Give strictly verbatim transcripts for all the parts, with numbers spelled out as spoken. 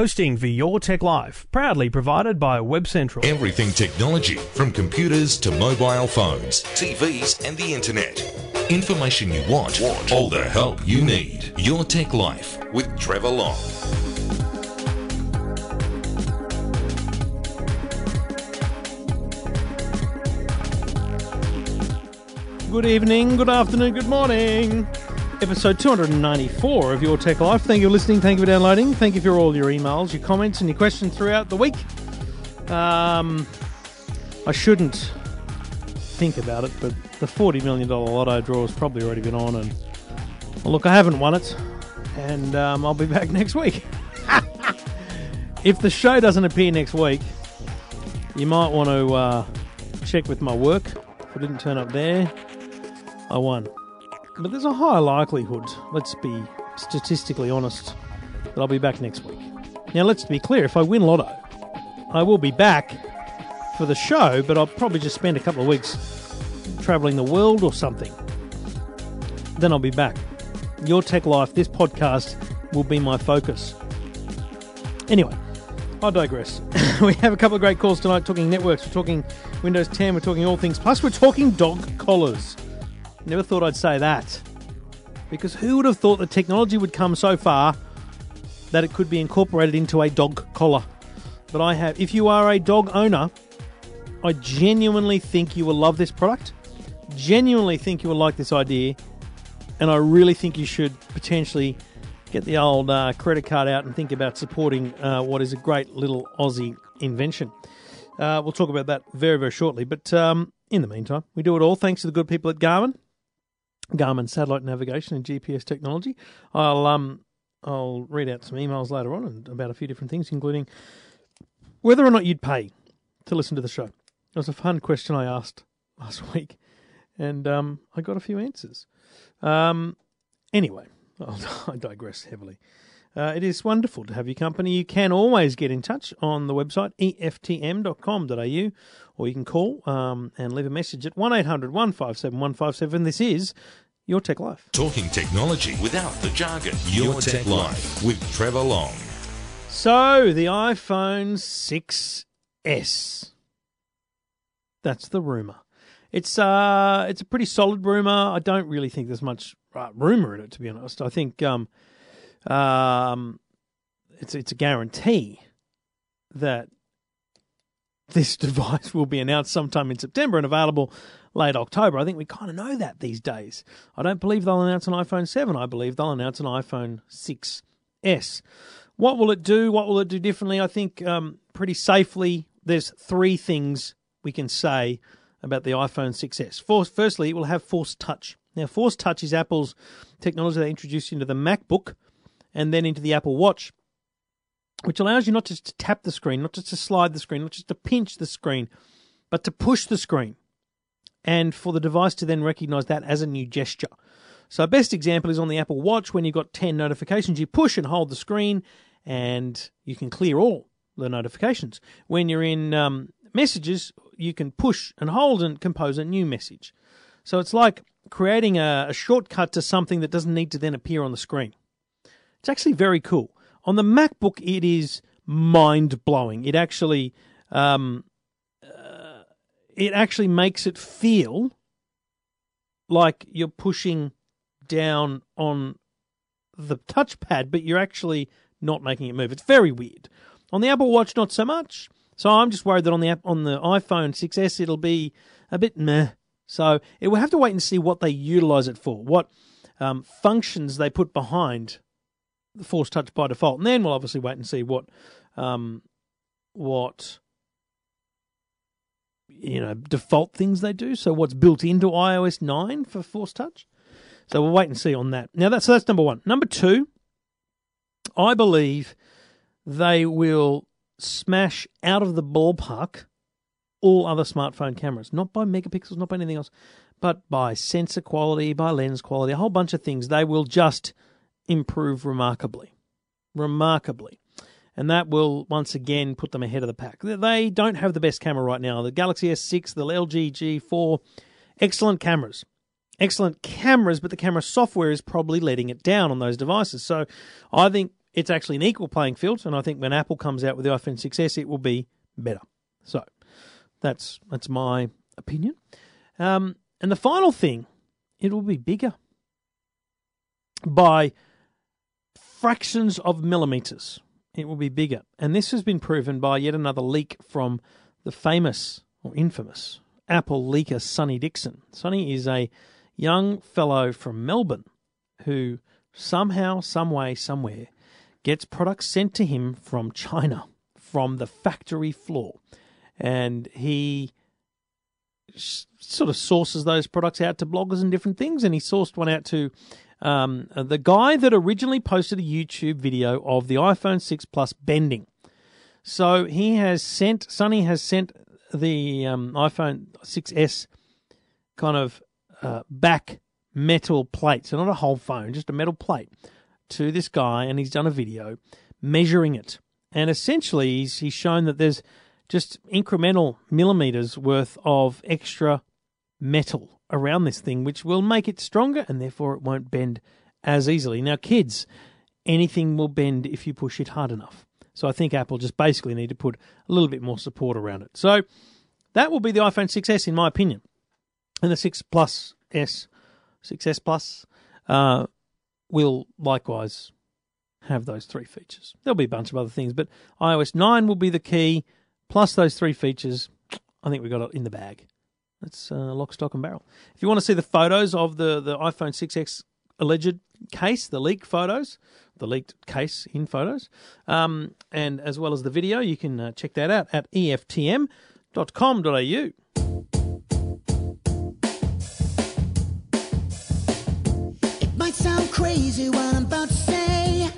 hosting for your tech life, proudly provided by Web Central. Everything technology, from computers to mobile phones, T Vs and the internet. Information you want, want. All the help you need. Your Tech Life with Trevor Long. Good evening, good afternoon, good morning. Episode two hundred ninety-four of Your Tech Life. Thank you for listening, thank you for downloading, thank you for all your emails, your comments and your questions throughout the week. Um, I shouldn't think about it, but the forty million dollars lotto draw has probably already been on, and well, look, I haven't won it, and um, I'll be back next week. If the show doesn't appear next week, you might want to uh, check with my work. If it didn't turn up there, I won. But there's a high likelihood, let's be statistically honest, that I'll be back next week. Now, let's be clear, if I win lotto, I will be back for the show, but I'll probably just spend a couple of weeks travelling the world or something. Then I'll be back. Your Tech Life, this podcast, will be my focus. Anyway, I digress. We have a couple of great calls tonight, talking networks, we're talking Windows ten, we're talking all things, plus we're talking dog collars. Never thought I'd say that, because who would have thought that technology would come so far that it could be incorporated into a dog collar? But I have. If you are a dog owner, I genuinely think you will love this product, genuinely think you will like this idea, and I really think you should potentially get the old uh, credit card out and think about supporting uh, what is a great little Aussie invention. Uh, we'll talk about that very, very shortly, but um, in the meantime, we do it all thanks to the good people at Garmin. Garmin satellite navigation and G P S technology. I'll um I'll read out some emails later on and about a few different things, including whether or not you'd pay to listen to the show. It was a fun question I asked last week, and um, I got a few answers. Um, anyway, I'll, I digress heavily. Uh, it is wonderful to have your company. You can always get in touch on the website, E F T M dot com dot A U, or you can call um, and leave a message at one eight hundred, one five seven, one five seven. This is Your Tech Life. Talking technology without the jargon. Your, Your Tech, Tech Life. Life with Trevor Long. So, the iPhone six S. That's the rumour. It's, uh, it's a pretty solid rumour. I don't really think there's much uh, rumour in it, to be honest. I think... Um, Um, it's it's a guarantee that this device will be announced sometime in September and available late October. I think we kind of know that these days. I don't believe they'll announce an iPhone seven. I believe they'll announce an iPhone six S. What will it do? What will it do differently? I think um, pretty safely there's three things we can say about the iPhone six S. First, firstly, it will have Force Touch. Now, Force Touch is Apple's technology they introduced into the MacBook and then into the Apple Watch, which allows you not just to tap the screen, not just to slide the screen, not just to pinch the screen, but to push the screen, and for the device to then recognise that as a new gesture. So best example is on the Apple Watch, when you've got ten notifications, you push and hold the screen, and you can clear all the notifications. When you're in um, messages, you can push and hold and compose a new message. So it's like creating a, a shortcut to something that doesn't need to then appear on the screen. It's actually very cool. On the MacBook, it is mind-blowing. It actually um, uh, it actually makes it feel like you're pushing down on the touchpad, but you're actually not making it move. It's very weird. On the Apple Watch, not so much. So I'm just worried that on the app, on the iPhone six S, it'll be a bit meh. So it will have to wait and see what they utilise it for, what um, functions they put behind the Force Touch by default, and then we'll obviously wait and see what, um, what you know, default things they do. So what's built into iOS nine for Force Touch? So we'll wait and see on that. Now that's so that's number one. Number two, I believe they will smash out of the ballpark all other smartphone cameras, not by megapixels, not by anything else, but by sensor quality, by lens quality, a whole bunch of things. They will just improve remarkably, remarkably. And that will, once again, put them ahead of the pack. They don't have the best camera right now. The Galaxy S six, the L G G four, excellent cameras. Excellent cameras, but the camera software is probably letting it down on those devices. So I think it's actually an equal playing field, and I think when Apple comes out with the iPhone six S, it will be better. So that's that's my opinion. Um, and the final thing, it will be bigger by fractions of millimeters. It will be bigger. And this has been proven by yet another leak from the famous or infamous Apple leaker Sonny Dixon. Sonny is a young fellow from Melbourne who somehow, someway, somewhere gets products sent to him from China, from the factory floor. And he sort of sources those products out to bloggers and different things. And he sourced one out to um, the guy that originally posted a YouTube video of the iPhone six Plus bending. So he has sent, Sonny has sent the um, iPhone six S kind of uh, back metal plate. So not a whole phone, just a metal plate to this guy. And he's done a video measuring it. And essentially he's, he's shown that there's just incremental millimeters worth of extra metal around this thing, which will make it stronger and therefore it won't bend as easily. Now, kids, anything will bend if you push it hard enough. So I think Apple just basically need to put a little bit more support around it. So that will be the iPhone six S in my opinion. And the six Plus S, six S Plus uh, will likewise have those three features. There'll be a bunch of other things, but iOS nine will be the key. Plus those three features, I think we got it in the bag. That's uh, lock, stock and barrel. If you want to see the photos of the, the iPhone six S alleged case, the leaked photos, the leaked case in photos, um, and as well as the video, you can uh, check that out at E F T M dot com dot A U. It might sound crazy what I'm about to say,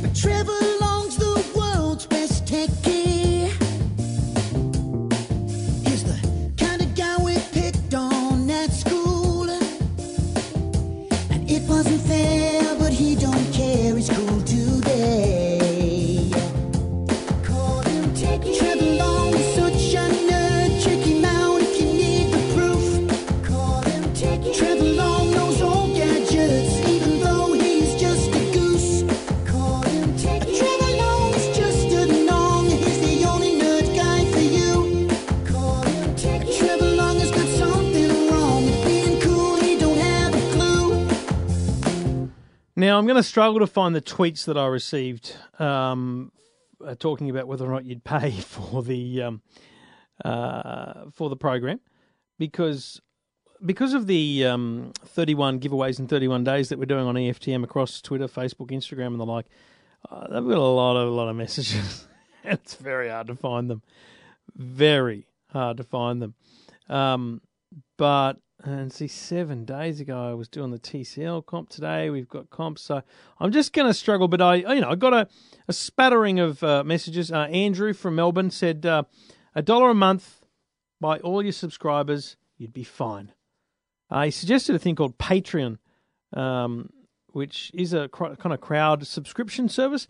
but Trevor Long's the world's best techie. He's the kind of guy we picked on at school, and it wasn't fair, but he don't care. He's cool today. Call him techie. Trevor Long is such a nerd. Check him out if you need the proof. Call him techie. Trevor Long knows all gadgets, even though he's just a goose. Call him techie. Trevor Long is just a nong. He's the only nerd guy for you. Call him techie. Trevor Long has got something wrong with being cool. He don't have a clue. Now, I'm going to struggle to find the tweets that I received um, uh, talking about whether or not you'd pay for the um, uh, for the program, because because of the um, thirty-one giveaways in thirty-one days that we're doing on E F T M across Twitter, Facebook, Instagram, and the like. Uh, I've got a lot of a lot of messages. It's very hard to find them. Very hard to find them. Um, but and see, seven days ago I was doing the T C L comp. Today we've got comps, so I'm just going to struggle. But I, you know, I got a, a spattering of uh, messages. Uh, Andrew from Melbourne said, uh, "A dollar a month by all your subscribers, you'd be fine." Uh, he suggested a thing called Patreon, um, which is a cr- kind of crowd subscription service.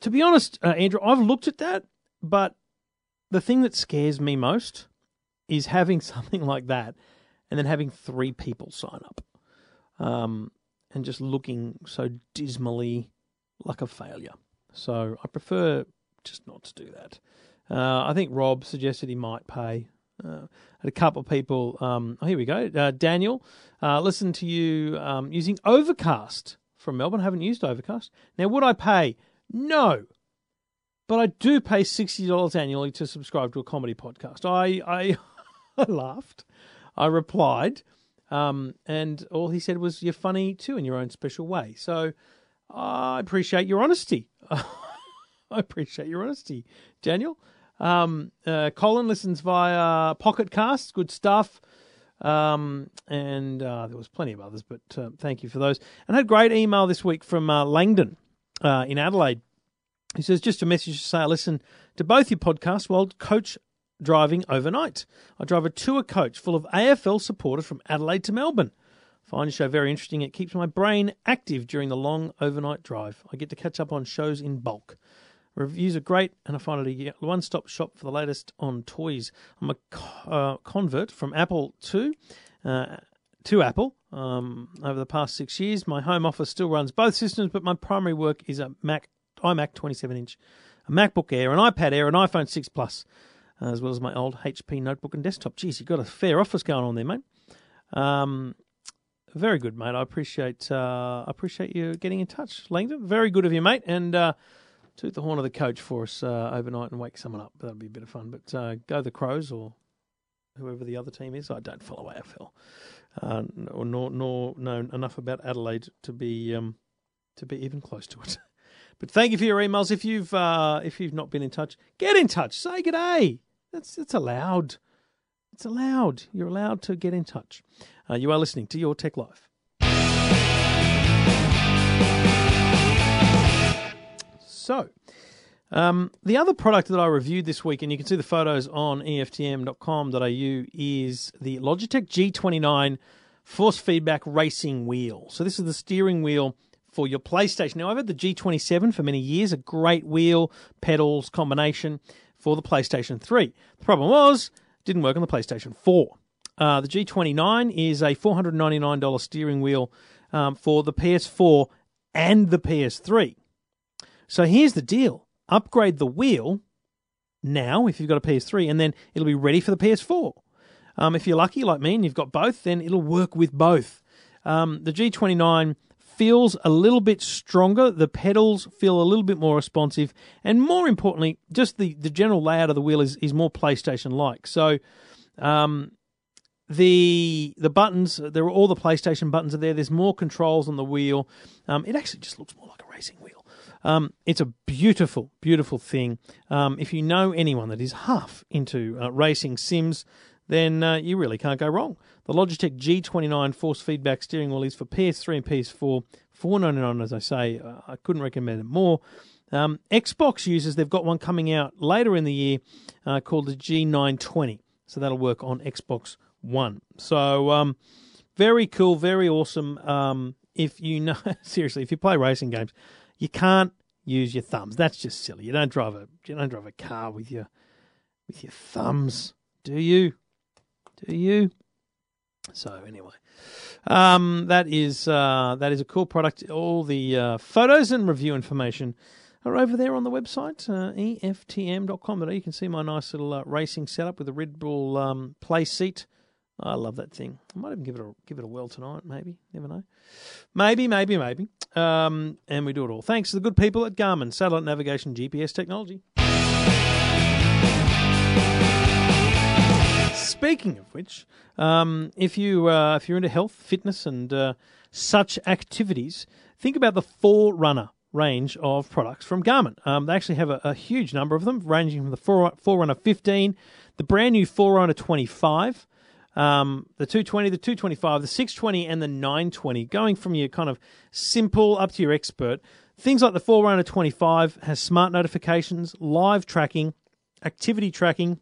To be honest, uh, Andrew, I've looked at that, but the thing that scares me most is having something like that and then having three people sign up um, and just looking so dismally like a failure. So I prefer just not to do that. Uh, I think Rob suggested he might pay. Uh, a couple of people, um, oh, here we go. Uh, Daniel, uh, listen to you um, using Overcast from Melbourne. I haven't used Overcast. Now, would I pay? No. But I do pay sixty dollars annually to subscribe to a comedy podcast. I I, I laughed. I replied. Um, and all he said was, "You're funny too in your own special way." So uh, I appreciate your honesty. I appreciate your honesty, Daniel. Um, uh, Colin listens via Pocket Cast. Good stuff. Um, and uh, there was plenty of others, but uh, thank you for those. And I had a great email this week from uh, Langdon uh, in Adelaide. He says, "Just a message to say I listen to both your podcasts while coach driving overnight. I drive a tour coach full of A F L supporters from Adelaide to Melbourne. I find your show very interesting. It keeps my brain active during the long overnight drive. I get to catch up on shows in bulk. Reviews are great, and I find it a one-stop shop for the latest on toys. I'm a uh, convert from Apple two uh, to Apple um, over the past six years. My home office still runs both systems, but my primary work is a Mac, iMac twenty-seven inch, a MacBook Air, an iPad Air, an iPhone six Plus, as well as my old H P notebook and desktop. Jeez, you've got a fair office going on there, mate. Um, very good, mate. I appreciate uh, appreciate you getting in touch, Langdon. Very good of you, mate. And uh, toot the horn of the coach for us uh, overnight and wake someone up. That would be a bit of fun. But uh, go the Crows or whoever the other team is. I don't follow A F L uh, or nor nor know enough about Adelaide to be um, to be even close to it. But thank you for your emails. If you've uh, if you've not been in touch, get in touch. Say good day. That's that's allowed. It's allowed. You're allowed to get in touch. Uh, you are listening to Your Tech Life. So, um, the other product that I reviewed this week, and you can see the photos on E F T M dot com dot A U, is the Logitech G twenty-nine Force Feedback Racing Wheel. So this is the steering wheel for your PlayStation. Now, I've had the G twenty-seven for many years, a great wheel, pedals, combination for the PlayStation three. The problem was, it didn't work on the PlayStation four. Uh, the G twenty-nine is a four hundred ninety-nine dollars steering wheel um, for the P S four and the P S three. So here's the deal. Upgrade the wheel now if you've got a P S three, and then it'll be ready for the P S four. Um, if you're lucky like me and you've got both, then it'll work with both. Um, the G twenty-nine feels a little bit stronger, the pedals feel a little bit more responsive, and more importantly, just the, the general layout of the wheel is, is more PlayStation-like. So um, the the buttons, there are all the PlayStation buttons are there, there's more controls on the wheel. Um, it actually just looks more like a racing wheel. Um, it's a beautiful, beautiful thing. Um, if you know anyone that is half into uh, racing sims, then uh, you really can't go wrong. The Logitech G twenty-nine Force Feedback Steering Wheel is for P S three and P S four. four ninety-nine, as I say, uh, I couldn't recommend it more. Um, Xbox users, they've got one coming out later in the year uh, called the G nine twenty. So that'll work on Xbox One. So um, very cool, very awesome. Um, if you know, seriously, if you play racing games, you can't use your thumbs. That's just silly. You don't drive a you don't drive a car with your with your thumbs, do you? Do you? So anyway, um, that is uh, that is a cool product. All the uh, photos and review information are over there on the website, uh, E F T M dot com dot A U. You can see my nice little uh, racing setup with the Red Bull um, play seat. I love that thing. I might even give it a give it a whirl tonight. Maybe, never know. Maybe, maybe, maybe. Um, and we do it all thanks to the good people at Garmin Satellite Navigation G P S Technology. Speaking of which, um, if you uh, if you're into health, fitness, and uh, such activities, think about the Forerunner range of products from Garmin. Um, they actually have a, a huge number of them, ranging from the Forerunner fifteen, the brand new Forerunner twenty-five. Um, the two twenty, the two twenty-five, the six twenty, and the nine twenty, going from your kind of simple up to your expert. Things like the Forerunner twenty-five has smart notifications, live tracking, activity tracking,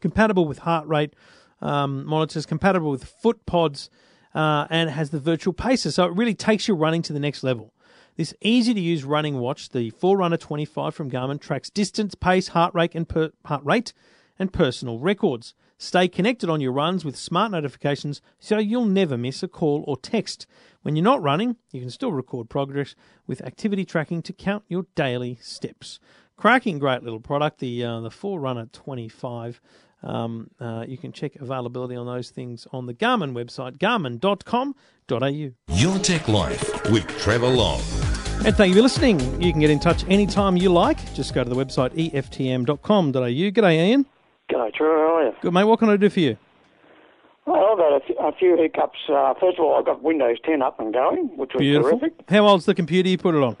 compatible with heart rate um, monitors, compatible with foot pods, uh, and has the virtual pacer. So it really takes your running to the next level. This easy-to-use running watch, the Forerunner twenty-five from Garmin, tracks distance, pace, heart rate, and per- heart rate, and personal records. Stay connected on your runs with smart notifications so you'll never miss a call or text. When you're not running, you can still record progress with activity tracking to count your daily steps. Cracking great little product, the uh, the Forerunner twenty-five. Um, uh, you can check availability on those things on the Garmin website, garmin dot com dot A U. Your Tech Life with Trevor Long. And thank you for listening. You can get in touch anytime you like. Just go to the website, E F T M dot com dot A U. G'day, Ian. G'day, Trevor. How are you? Good, mate. What can I do for you? Well, I've had a, f- a few hiccups. Uh, first of all, I got Windows ten up and going, which was Beautiful. Terrific. How old's the computer you put it on?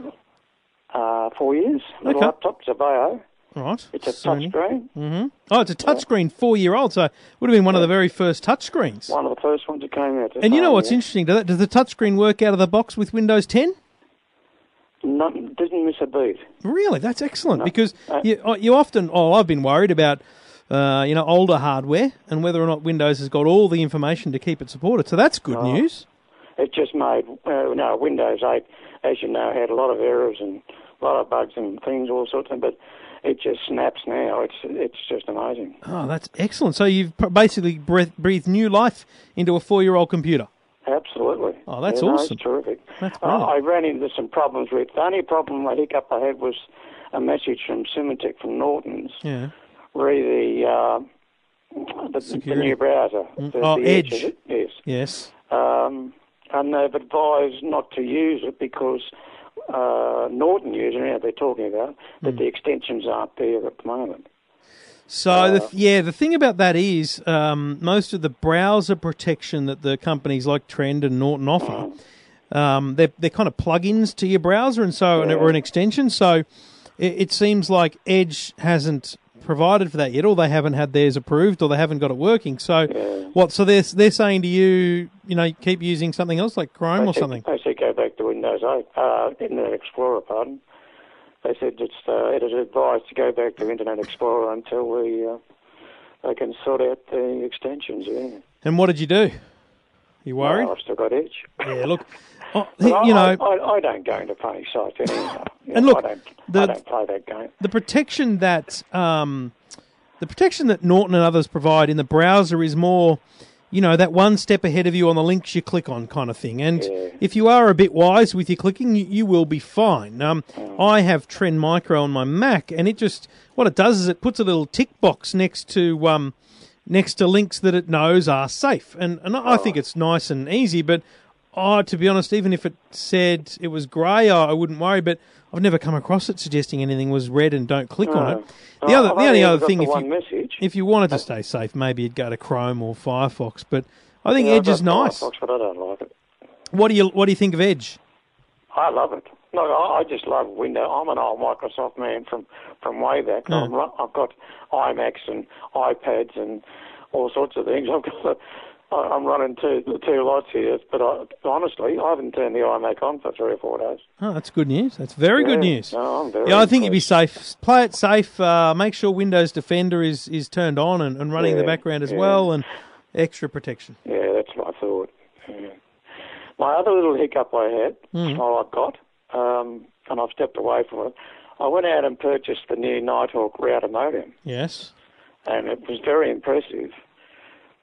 Uh, four years. Little okay. laptop, it's a Bio. Right. It's a touchscreen. Mm-hmm. Oh, it's a touchscreen, yeah. Four-year-old, so it would have been one yeah. of the very first touchscreens. One of the first ones that came out. And you know what's yeah. interesting? Does the touchscreen work out of the box with Windows ten? No, didn't miss a beat. Really? That's excellent, no. because uh, you, you often... Oh, I've been worried about... Uh, you know, older hardware, and whether or not Windows has got all the information to keep it supported. So that's good oh, news. It just made, uh, no, Windows eight, as you know, had a lot of errors and a lot of bugs and things, all sorts of things, but it just snaps now. It's it's just amazing. Oh, that's excellent. So you've basically breathed new life into a four-year-old computer. Absolutely. Oh, that's yeah, awesome. That's terrific. That's uh, I ran into some problems with it. The only problem, the hiccup I had was a message from Symantec from Norton's. Yeah. Re the, uh, the, the new browser. Mm. The, oh, the Edge. Edge. Yes. Yes. Um, and they've advised not to use it because uh, Norton user, you know, they're talking about, that mm. the extensions aren't there at the moment. So, uh, the th- yeah, the thing about that is um, most of the browser protection that the companies like Trend and Norton offer, um, they're, they're kind of plugins to your browser and so, yeah. and, or an extension. So it, it seems like Edge hasn't provided for that yet, or they haven't had theirs approved, or they haven't got it working. So yeah. what? So they're, they're saying to you, you know, keep using something else like Chrome or something? They said go back to Windows eight, uh, Internet Explorer, pardon. They said it's, uh, it is advised to go back to Internet Explorer until we uh, they can sort out the extensions. Yeah. And what did you do? You worried? No, I've still got Edge. Yeah, look, oh, you I, know, I, I, I don't go into funny sites anymore. You and know, look, I don't, the, I don't play that game. The protection that um, the protection that Norton and others provide in the browser is more, you know, that one step ahead of you on the links you click on kind of thing. And yeah. if you are a bit wise with your clicking, you, you will be fine. Um, mm. I have Trend Micro on my Mac, and it just, what it does is it puts a little tick box next to um, next to links that it knows are safe. And, and oh. I think it's nice and easy, but oh, to be honest, even if it said it was grey, oh, I wouldn't worry, but I've never come across it suggesting anything was red and don't click no. on it. The no, other, I've the only other thing, if you message. if you wanted to stay safe, maybe you'd go to Chrome or Firefox. But I think yeah, Edge is nice. Firefox, but I don't like it. What do you What do you think of Edge? I love it. Look, I just love Windows. I'm an old Microsoft man from, from way back. No. I'm, I've got iMacs and iPads and all sorts of things. I've got. A, I'm running two two lots here, but I, honestly, I haven't turned the iMac on for three or four days. Oh, that's good news. That's very yeah, good news. No, I'm very yeah, I think you'd be safe. Play it safe. Uh, make sure Windows Defender is, is turned on and, and running yeah, in the background as yeah. well, and extra protection. Yeah, that's my thought. Yeah. My other little hiccup I had, mm. oh, I've got, um, and I've stepped away from it, I went out and purchased the new Nighthawk router modem. Yes. And it was very impressive.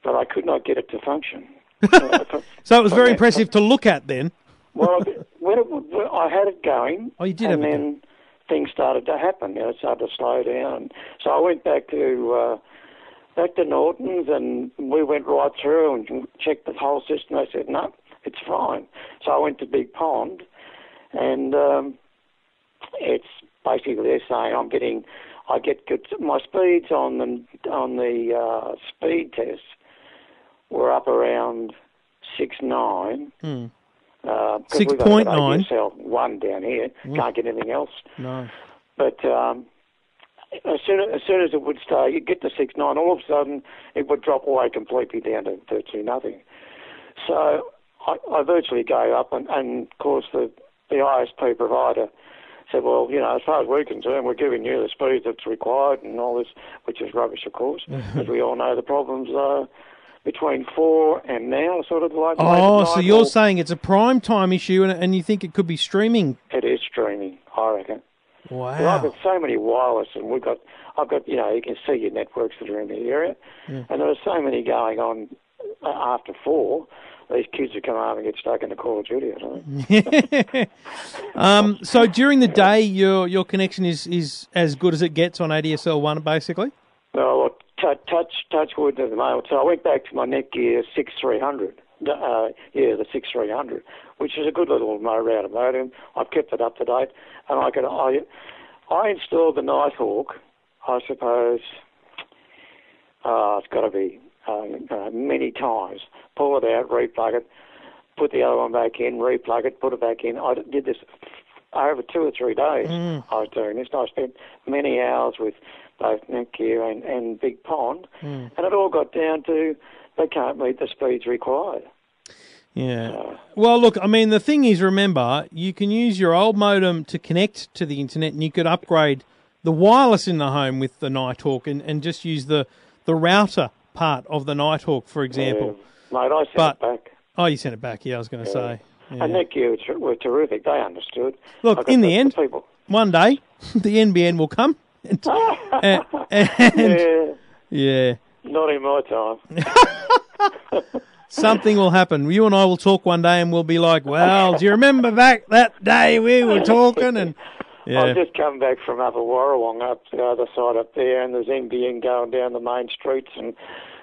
But I could not get it to function. So it was very impressive to look at then. Well, when it, when I had it going, oh, you did and have then it. Things started to happen. You know, it started to slow down. So I went back to uh, back to Norton's, and we went right through and checked the whole system. They said, no, it's fine. So I went to Big Pond, and um, it's basically they're saying I'm getting, I get good, my speeds on the on the uh, speed test. We're up around six point nine. Mm. Uh, six point nine. A D S L one down here. Mm. Can't get anything else. No. But um, as, soon as, as soon as it would stay, you'd get to six point nine, all of a sudden it would drop away completely down to virtually nothing. So I, I virtually gave up, and, and of course the, the I S P provider said, well, you know, as far as we're concerned, we're giving you the speed that's required and all this, which is rubbish, of course. As we all know, the problems are between four and now, sort of like. Oh, so you're saying it's a prime time issue, and, and you think it could be streaming? It is streaming, I reckon. Wow! Well, I've got so many wireless, and we've got, I've got, you know, you can see your networks that are in the area, yeah. and there are so many going on after four. These kids who come home and get stuck in the Call of Duty or something. um, so during the day, your your connection is, is as good as it gets on A D S L one, basically. Well, touch, touch, touch wood at the moment. So I went back to my Netgear six three hundred, uh, yeah, the six three hundred, which is a good little router modem. I've kept it up to date, and I could I, I installed the Nighthawk. I suppose uh, it's got to be uh, uh, many times. Pull it out, replug it, put the other one back in, replug it, put it back in. I did this over two or three days. Mm. I was doing this, and I spent many hours with both Netgear and, and Big Pond, mm. and it all got down to they can't meet the speeds required. Yeah. So. Well, look, I mean, the thing is, remember, you can use your old modem to connect to the internet, and you could upgrade the wireless in the home with the Nighthawk and, and just use the, the router part of the Nighthawk, for example. Yeah. Mate, I sent but, it back. Oh, you sent it back, yeah, I was going to yeah. say. Yeah. And Netgear were terrific. They understood. Look, in the, the end, people. one day, the N B N will come. And, and, and, yeah. yeah. Not in my time. Something will happen. You and I will talk one day and we'll be like, well, do you remember back that day we were talking? And yeah. I've just come back from Upper Warrawong, up the other side up there, and there's N B N going down the main streets and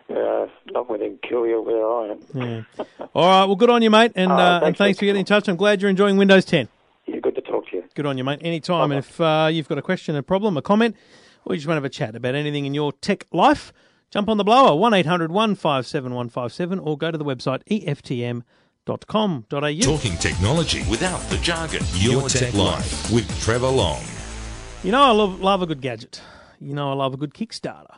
uh, not within Killia where I am. Yeah. All right, well, good on you, mate, and, uh, uh, thanks, and thanks for getting in touch. I'm glad you're enjoying Windows ten. Yeah, good to talk to you. Good on you, mate. Anytime. And if uh, you've got a question, a problem, a comment, or you just want to have a chat about anything in your tech life, jump on the blower, one eight hundred one five seven one five seven, or go to the website E F T M dot com dot A U. Talking technology without the jargon. Your, your Tech, Tech Life, Life with Trevor Long. You know I love, love a good gadget. You know I love a good Kickstarter.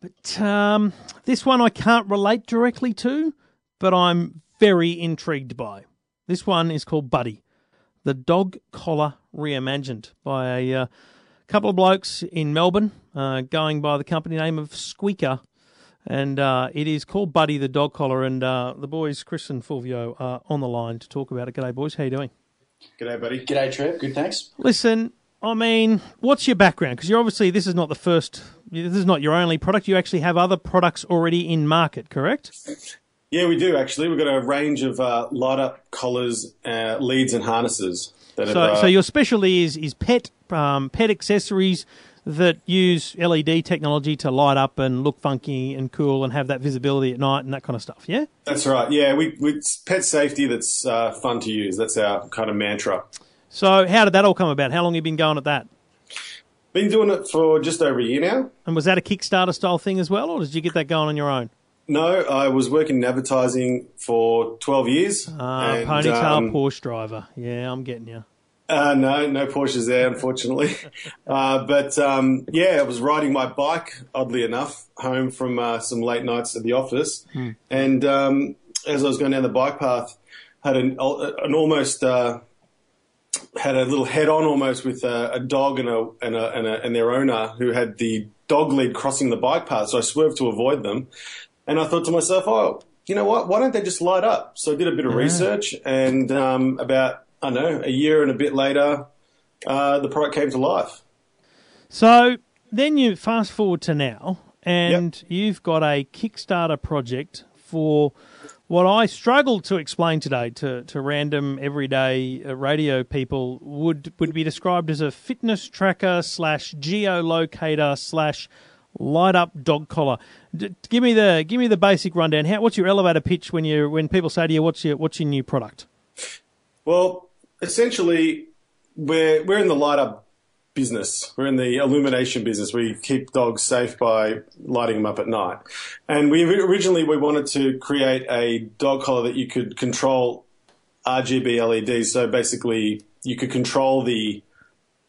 But um, this one I can't relate directly to, but I'm very intrigued by. This one is called Buddy, the dog collar reimagined by a uh, couple of blokes in Melbourne, uh, going by the company name of Squeaker. And uh, it is called Buddy the Dog Collar, and uh, the boys, Chris and Fulvio, are on the line to talk about it. G'day, boys. How you doing? G'day, buddy. G'day, Trev. Good, thanks. Listen, I mean, what's your background? Because you're obviously, this is not the first, this is not your only product. You actually have other products already in market, correct? Yeah, we do, actually. We've got a range of uh, light-up collars, uh, leads and harnesses. That so, have, uh... so your specialty is, is pet, um, pet accessories, that use L E D technology to light up and look funky and cool and have that visibility at night and that kind of stuff, yeah? That's right, yeah. We, we it's pet safety that's uh, fun to use. That's our kind of mantra. So how did that all come about? How long have you been going at that? Been doing it for just over a year now. And was that a Kickstarter-style thing as well, or did you get that going on your own? No, I was working in advertising for twelve years. Ah, and, ponytail um, Porsche driver. Yeah, I'm getting you. Uh, no, no Porsches there, unfortunately. Uh, but, um, yeah, I was riding my bike, oddly enough, home from uh, some late nights at the office. Hmm. And um, as I was going down the bike path, had an, an almost uh, had a little head-on almost with a, a dog and a, and, a, and, a, and their owner who had the dog lead crossing the bike path. So I swerved to avoid them. And I thought to myself, oh, you know what? Why don't they just light up? So I did a bit of yeah. research and um, about... I know, a year and a bit later, uh, the product came to life. So then you fast forward to now, and yep. you've got a Kickstarter project for what I struggled to explain today to, to random everyday radio people would, would be described as a fitness tracker slash geolocator slash light up dog collar. D- give me the give me the basic rundown. How, what's your elevator pitch when you when people say to you, what's your what's your new product? Well, essentially, we're we're in the light-up business. We're in the illumination business. We keep dogs safe by lighting them up at night. And we originally we wanted to create a dog collar that you could control R G B L E Ds. So basically, you could control the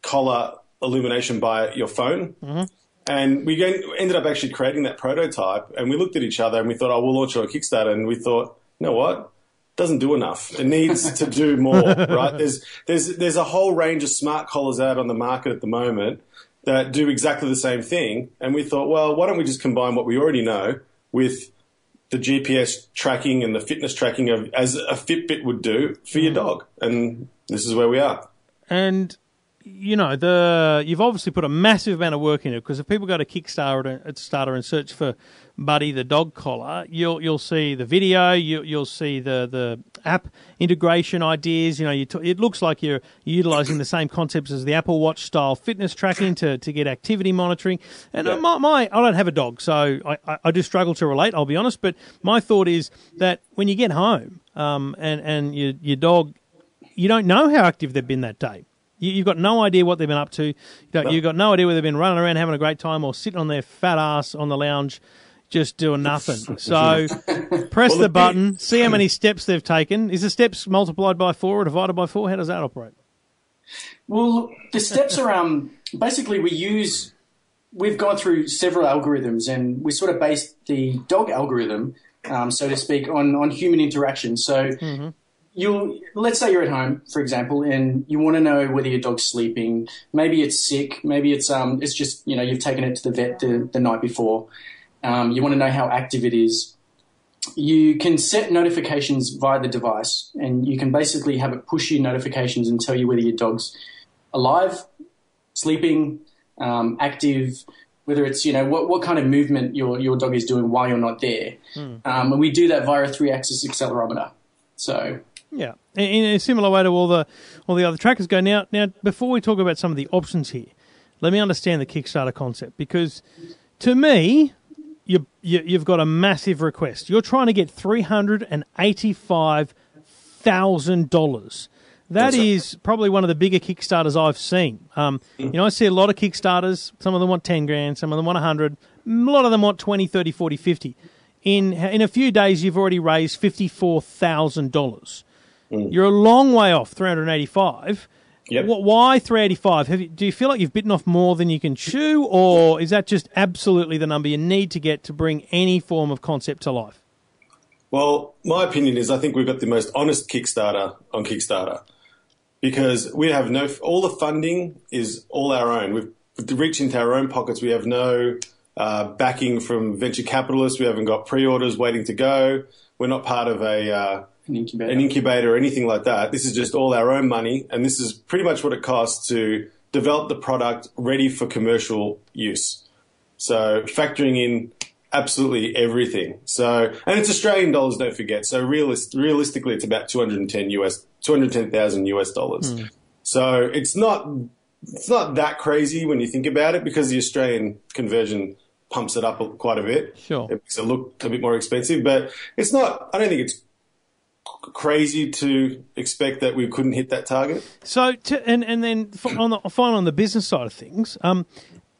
collar illumination by your phone. Mm-hmm. And we ended up actually creating that prototype. And we looked at each other and we thought, oh, we'll launch a Kickstarter. And we thought, you know what? Doesn't do enough. It needs to do more, right? There's there's there's a whole range of smart collars out on the market at the moment that do exactly the same thing. And we thought, well, why don't we just combine what we already know with the G P S tracking and the fitness tracking of as a Fitbit would do for your dog? And this is where we are. And you know, the you've obviously put a massive amount of work into it, because if people go to Kickstarter and search for Buddy the dog collar, you'll you'll see the video, you, you'll see the, the app integration ideas. You know, you t- it looks like you're utilising the same concepts as the Apple Watch style fitness tracking to, to get activity monitoring. And yeah. my, my I don't have a dog, so I, I, I do struggle to relate, I'll be honest. But my thought is that when you get home um, and, and your, your dog, you don't know how active they've been that day. You've got no idea what they've been up to. You don't, no. You've got no idea whether they've been running around having a great time or sitting on their fat ass on the lounge just doing nothing. So press well, the button, be... see how many steps they've taken. Is the steps multiplied by four or divided by four? How does that operate? Well, the steps are um, basically we use – we've gone through several algorithms, and we sort of based the dog algorithm, um, so to speak, on, on human interaction. So mm-hmm. – You'll let's say you're at home, for example, and you want to know whether your dog's sleeping. Maybe it's sick. Maybe it's um, it's just you know you've taken it to the vet the, the night before. Um, you want to know how active it is. You can set notifications via the device, and you can basically have it push you notifications and tell you whether your dog's alive, sleeping, um, active, whether it's, you know, what, what kind of movement your, your dog is doing while you're not there. Mm. Um, and we do that via a three-axis accelerometer. So yeah, in a similar way to all the all the other trackers go. Now, now before we talk about some of the options here, let me understand the Kickstarter concept, because to me, you, you, you've got a massive request. You're trying to get three hundred eighty-five thousand dollars. That is probably one of the bigger Kickstarters I've seen. Um, you know, I see a lot of Kickstarters. Some of them want ten grand, some of them want one hundred. A lot of them want twenty, thirty, forty, fifty. In in a few days, you've already raised fifty-four thousand dollars. Mm. You're a long way off three hundred eighty-five. Yep. Why three hundred eighty-five? Have you, do you feel like you've bitten off more than you can chew, or is that just absolutely the number you need to get to bring any form of concept to life? Well, my opinion is I think we've got the most honest Kickstarter on Kickstarter, because we have no – all the funding is all our own. We've reached into our own pockets. We have no uh, backing from venture capitalists. We haven't got pre-orders waiting to go. We're not part of a uh, an, incubator. an incubator or anything like that. This is just all our own money, and this is pretty much what it costs to develop the product ready for commercial use. So factoring in absolutely everything. So, and it's Australian dollars, don't forget. So realist, realistically, it's about two hundred ten US two hundred ten thousand US dollars. Mm. So it's not it's not that crazy when you think about it, because the Australian conversion pumps it up quite a bit. Sure. It makes it look a bit more expensive, but it's not. I don't think it's crazy to expect that we couldn't hit that target. So to, and and then on the final on the business side of things, um,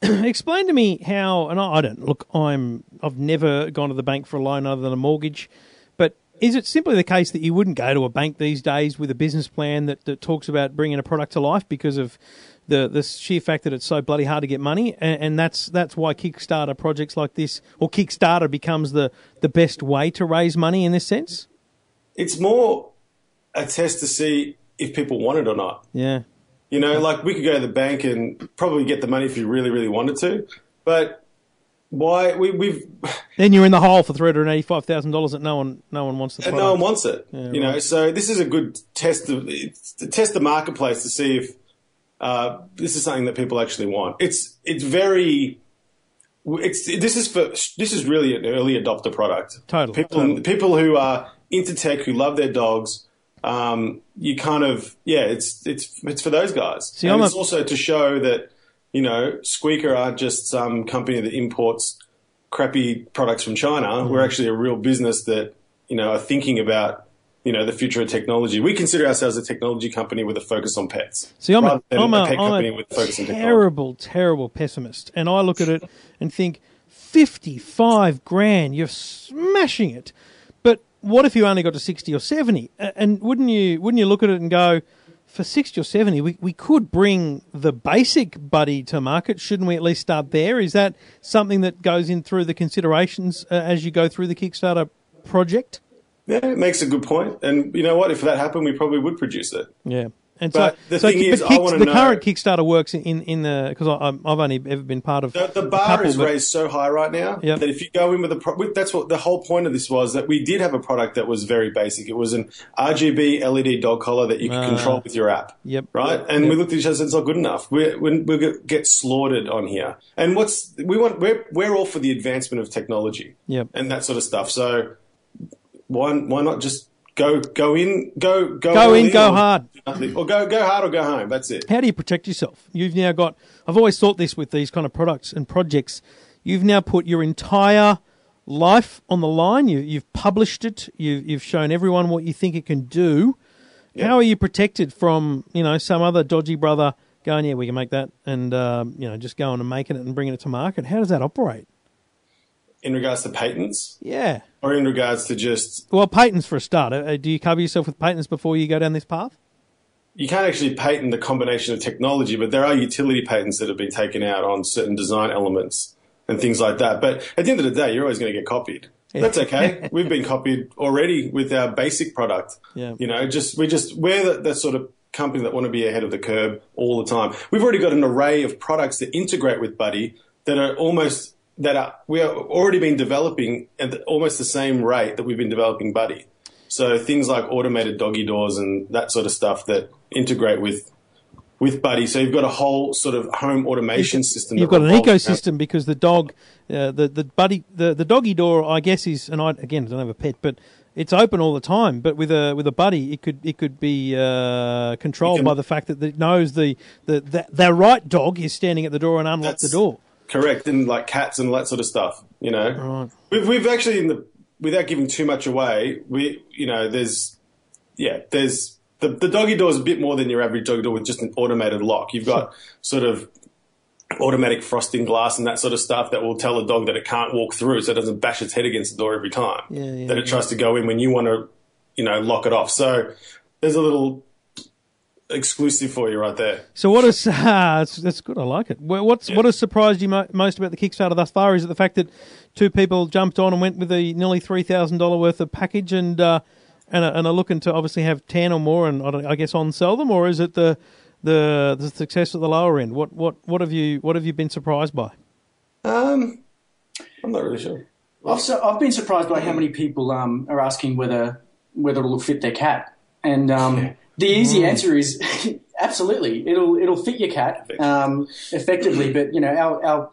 explain to me how. And I, I don't look. I'm I've never gone to the bank for a loan other than a mortgage. Is it simply the case that you wouldn't go to a bank these days with a business plan that, that talks about bringing a product to life because of the, the sheer fact that it's so bloody hard to get money, and, and that's that's why Kickstarter projects like this, or Kickstarter becomes the, the best way to raise money in this sense? It's more a test to see if people want it or not. Yeah. You know, like we could go to the bank and probably get the money if you really, really wanted to, but... Why we, we've then you're in the hole for three hundred eighty-five thousand dollars that no one no one wants the product. No one wants it, yeah, you right. know. So this is a good test of to test the marketplace to see if uh, this is something that people actually want. It's it's very it's this is for this is really an early adopter product. Totally, people totally. people who are into tech, who love their dogs. Um, you kind of yeah, it's it's it's for those guys. See, and I'm it's a- also to show that. You know, Squeaker aren't just some company that imports crappy products from China. Mm. We're actually a real business that, you know, are thinking about, you know, the future of technology. We consider ourselves a technology company with a focus on pets. See, I'm a, I'm a, a, pet I'm a with focus terrible, on terrible pessimist. And I look at it and think, fifty-five grand, you're smashing it. But what if you only got to sixty or seventy? And wouldn't you, wouldn't you look at it and go... For sixty or seventy, we, we could bring the basic buddy to market. Shouldn't we at least start there? Is that something that goes in through the considerations uh, as you go through the Kickstarter project? Yeah, it makes a good point. And you know what? If that happened, we probably would produce it. Yeah. And but so, the so thing is, Kicks, I want to know. The current Kickstarter works in, in the, because I've only ever been part of. The, the bar couple, is but, raised so high right now yep. that if you go in with a product, that's what the whole point of this was, that we did have a product that was very basic. It was an R G B L E D dog collar that you could uh, control with your app. Yep. Right? Yep, and yep. we looked at each other and said, it's not good enough. We're, we'll get slaughtered on here. And what's, we want, we're, we're all for the advancement of technology yep. and that sort of stuff. So why, why not just. Go go in, go go Go in, in go or, hard. Or go go hard or go home. That's it. How do you protect yourself? You've now got I've always thought this with these kind of products and projects. You've now put your entire life on the line. You you've published it, you've you've shown everyone what you think it can do. Yep. How are you protected from, you know, some other dodgy brother going, yeah, we can make that and um, you know, just going and making it and bringing it to market? How does that operate? In regards to patents? Yeah. Or in regards to just... Well, patents for a start. Do you cover yourself with patents before you go down this path? You can't actually patent the combination of technology, but there are utility patents that have been taken out on certain design elements and things like that. But at the end of the day, you're always going to get copied. Yeah. That's okay. We've been copied already with our basic product. Yeah. You know, just we just, we're that sort of company that want to be ahead of the curve all the time. We've already got an array of products that integrate with Buddy that are almost... that are, we have already been developing at the, almost the same rate that we've been developing Buddy. So things like automated doggy doors and that sort of stuff that integrate with with Buddy. So you've got a whole sort of home automation you've, system. You've got an ecosystem out. Because the dog, uh, the the buddy, the, the doggy door, I guess is, and I again don't have a pet, but it's open all the time. But with a with a buddy, it could it could be uh, controlled can, by the fact that it knows the the, the the right dog is standing at the door and unlocks the door. Correct, and like cats and all that sort of stuff. You know, right. we've we've actually in the without giving too much away, we you know there's yeah there's. The, the doggy door is a bit more than your average doggy door with just an automated lock. You've got sort of automatic frosting glass and that sort of stuff that will tell a dog that it can't walk through, so it doesn't bash its head against the door every time. Yeah, yeah, that it yeah. tries to go in when you want to, you know, lock it off. So there's a little exclusive for you right there. So what is uh, that's good. I like it. What's yeah. what has surprised you mo- most about the Kickstarter thus far? Is it the fact that two people jumped on and went with the nearly three thousand dollars worth of package and? Uh, And are, and are looking to obviously have ten or more, and I guess on sell them, or is it the the the success at the lower end? What what what have you what have you been surprised by? Um, I'm not really sure. I've so, I've been surprised by how many people um are asking whether whether it'll fit their cat, and um the easy mm. answer is absolutely it'll it'll fit your cat um effectively, but you know our our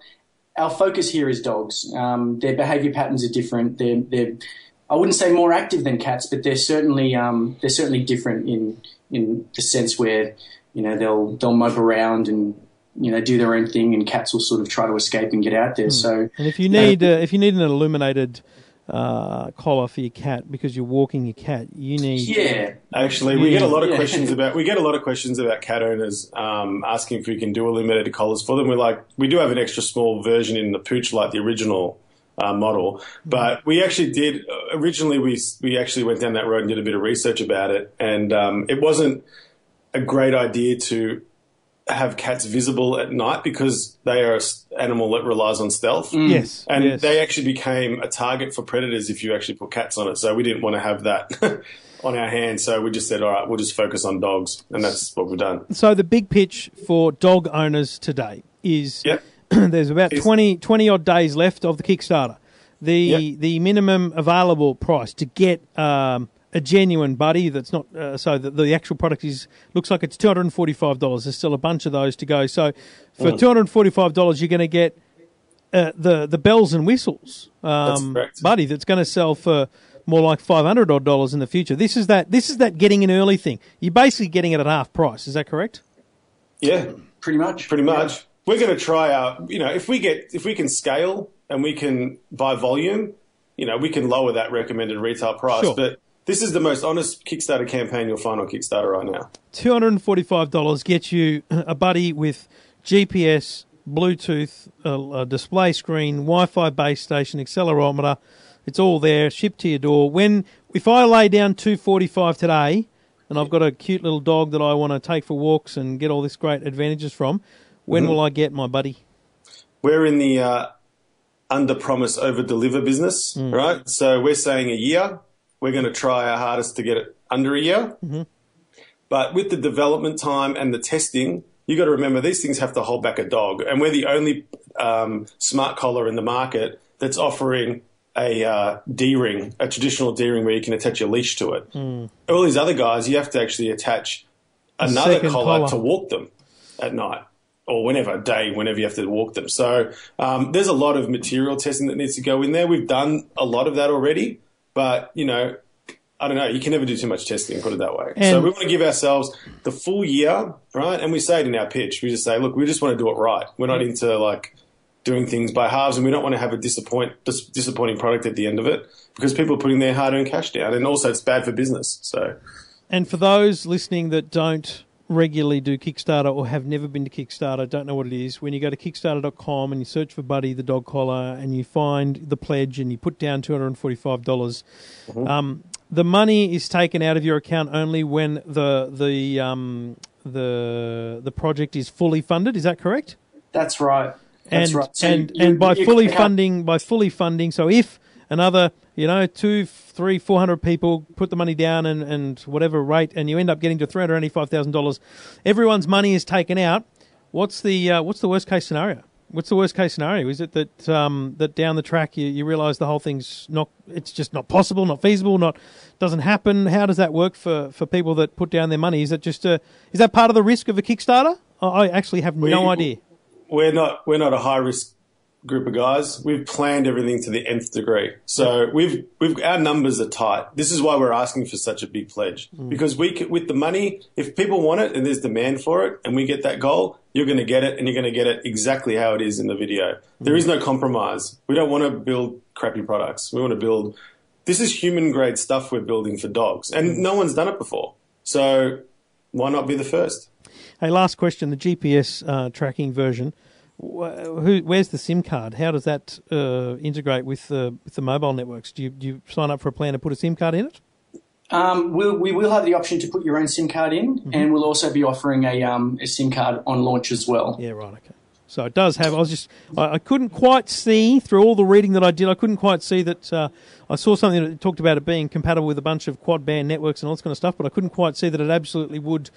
our focus here is dogs. Um, their behaviour patterns are different. They're they're I wouldn't say more active than cats, but they're certainly um, they're certainly different in in the sense where you know they'll they'll mope around and you know do their own thing, and cats will sort of try to escape and get out there. Mm. So, and if you need you know, uh, if you need an illuminated uh, collar for your cat because you're walking your cat, you need yeah. Actually, we yeah. get a lot of yeah. questions about we get a lot of questions about cat owners um, asking if we can do illuminated collars for them. We're like we do have an extra small version in the pooch, like the original. Uh, model, but we actually did uh, originally we we actually went down that road and did a bit of research about it, and um, it wasn't a great idea to have cats visible at night because they are an animal that relies on stealth. Mm. Yes, and yes. they actually became a target for predators if you actually put cats on it. So we didn't want to have that on our hands. So we just said, all right, we'll just focus on dogs, and that's what we've done. So the big pitch for dog owners today is. Yep. There's about twenty, twenty odd days left of the Kickstarter. The yep. the minimum available price to get um, a genuine buddy that's not uh, so that the actual product is looks like it's two hundred and forty five dollars. There's still a bunch of those to go. So for mm. two hundred and forty five dollars, you're going to get uh, the the bells and whistles um, that's buddy that's going to sell for more like five hundred odd dollars in the future. This is that this is that getting in early thing. You're basically getting it at half price. Is that correct? Yeah, pretty much. Pretty much. Yeah. We're going to try out, you know, if we get, if we can scale and we can buy volume, you know, we can lower that recommended retail price. Sure. But this is the most honest Kickstarter campaign you'll find on Kickstarter right now. two hundred forty-five dollars gets you a buddy with G P S, Bluetooth, a, a display screen, Wi-Fi base station, accelerometer. It's all there, shipped to your door. When if I lay down two forty-five today, and I've got a cute little dog that I want to take for walks and get all this great advantages from. When will I get my buddy? We're in the uh, under-promise, over-deliver business, mm. right? So we're saying a year. We're going to try our hardest to get it under a year. Mm-hmm. But with the development time and the testing, you got to remember these things have to hold back a dog. And we're the only um, smart collar in the market that's offering a uh, D-ring, a traditional D-ring where you can attach your leash to it. Mm. All these other guys, you have to actually attach another collar, collar to walk them at night. Or whenever, day, whenever you have to walk them. So um, there's a lot of material testing that needs to go in there. We've done a lot of that already, but, you know, I don't know. You can never do too much testing, put it that way. And so we want to give ourselves the full year, right? And we say it in our pitch. We just say, look, we just want to do it right. We're not into, like, doing things by halves, and we don't want to have a disappoint, dis- disappointing product at the end of it because people are putting their hard-earned cash down, and also it's bad for business. So, and for those listening that don't regularly do Kickstarter or have never been to Kickstarter, don't know what it is, when you go to kickstarter dot com and you search for Buddy the dog collar and you find the pledge and you put down two hundred forty-five dollars, mm-hmm. um, the money is taken out of your account only when the the um, the the project is fully funded. Is that correct? That's right. That's and, right. So and you, and by you, fully you funding by fully funding. So if another, you know, two, three, four hundred people put the money down and, and whatever rate, and you end up getting to three hundred eighty-five thousand dollars. Everyone's money is taken out. What's the uh, what's the worst case scenario? What's the worst case scenario? Is it that um, that down the track you, you realise the whole thing's not, it's just not possible, not feasible, not doesn't happen? How does that work for, for people that put down their money? Is that just a, is that part of the risk of a Kickstarter? I actually have no we, idea. We're not we're not a high risk group of guys. We've planned everything to the nth degree. So we've we've our numbers are tight. This is why we're asking for such a big pledge, mm. because we can, with the money, if people want it and there's demand for it, and we get that goal, you're going to get it, and you're going to get it exactly how it is in the video. There is no compromise. We don't want to build crappy products. We want to build – this is human-grade stuff we're building for dogs, and no one's done it before. So why not be the first? Hey, last question, the G P S uh, tracking version. Who, where's the SIM card? How does that uh, integrate with the, with the mobile networks? Do you, do you sign up for a plan to put a SIM card in it? Um, we'll, we will have the option to put your own SIM card in, mm-hmm. and we'll also be offering a, um, a SIM card on launch as well. Yeah, right, okay. So it does have, I was just, I, I couldn't quite see, through all the reading that I did, I couldn't quite see that, uh, I saw something that talked about it being compatible with a bunch of quad band networks and all this kind of stuff, but I couldn't quite see that it absolutely would,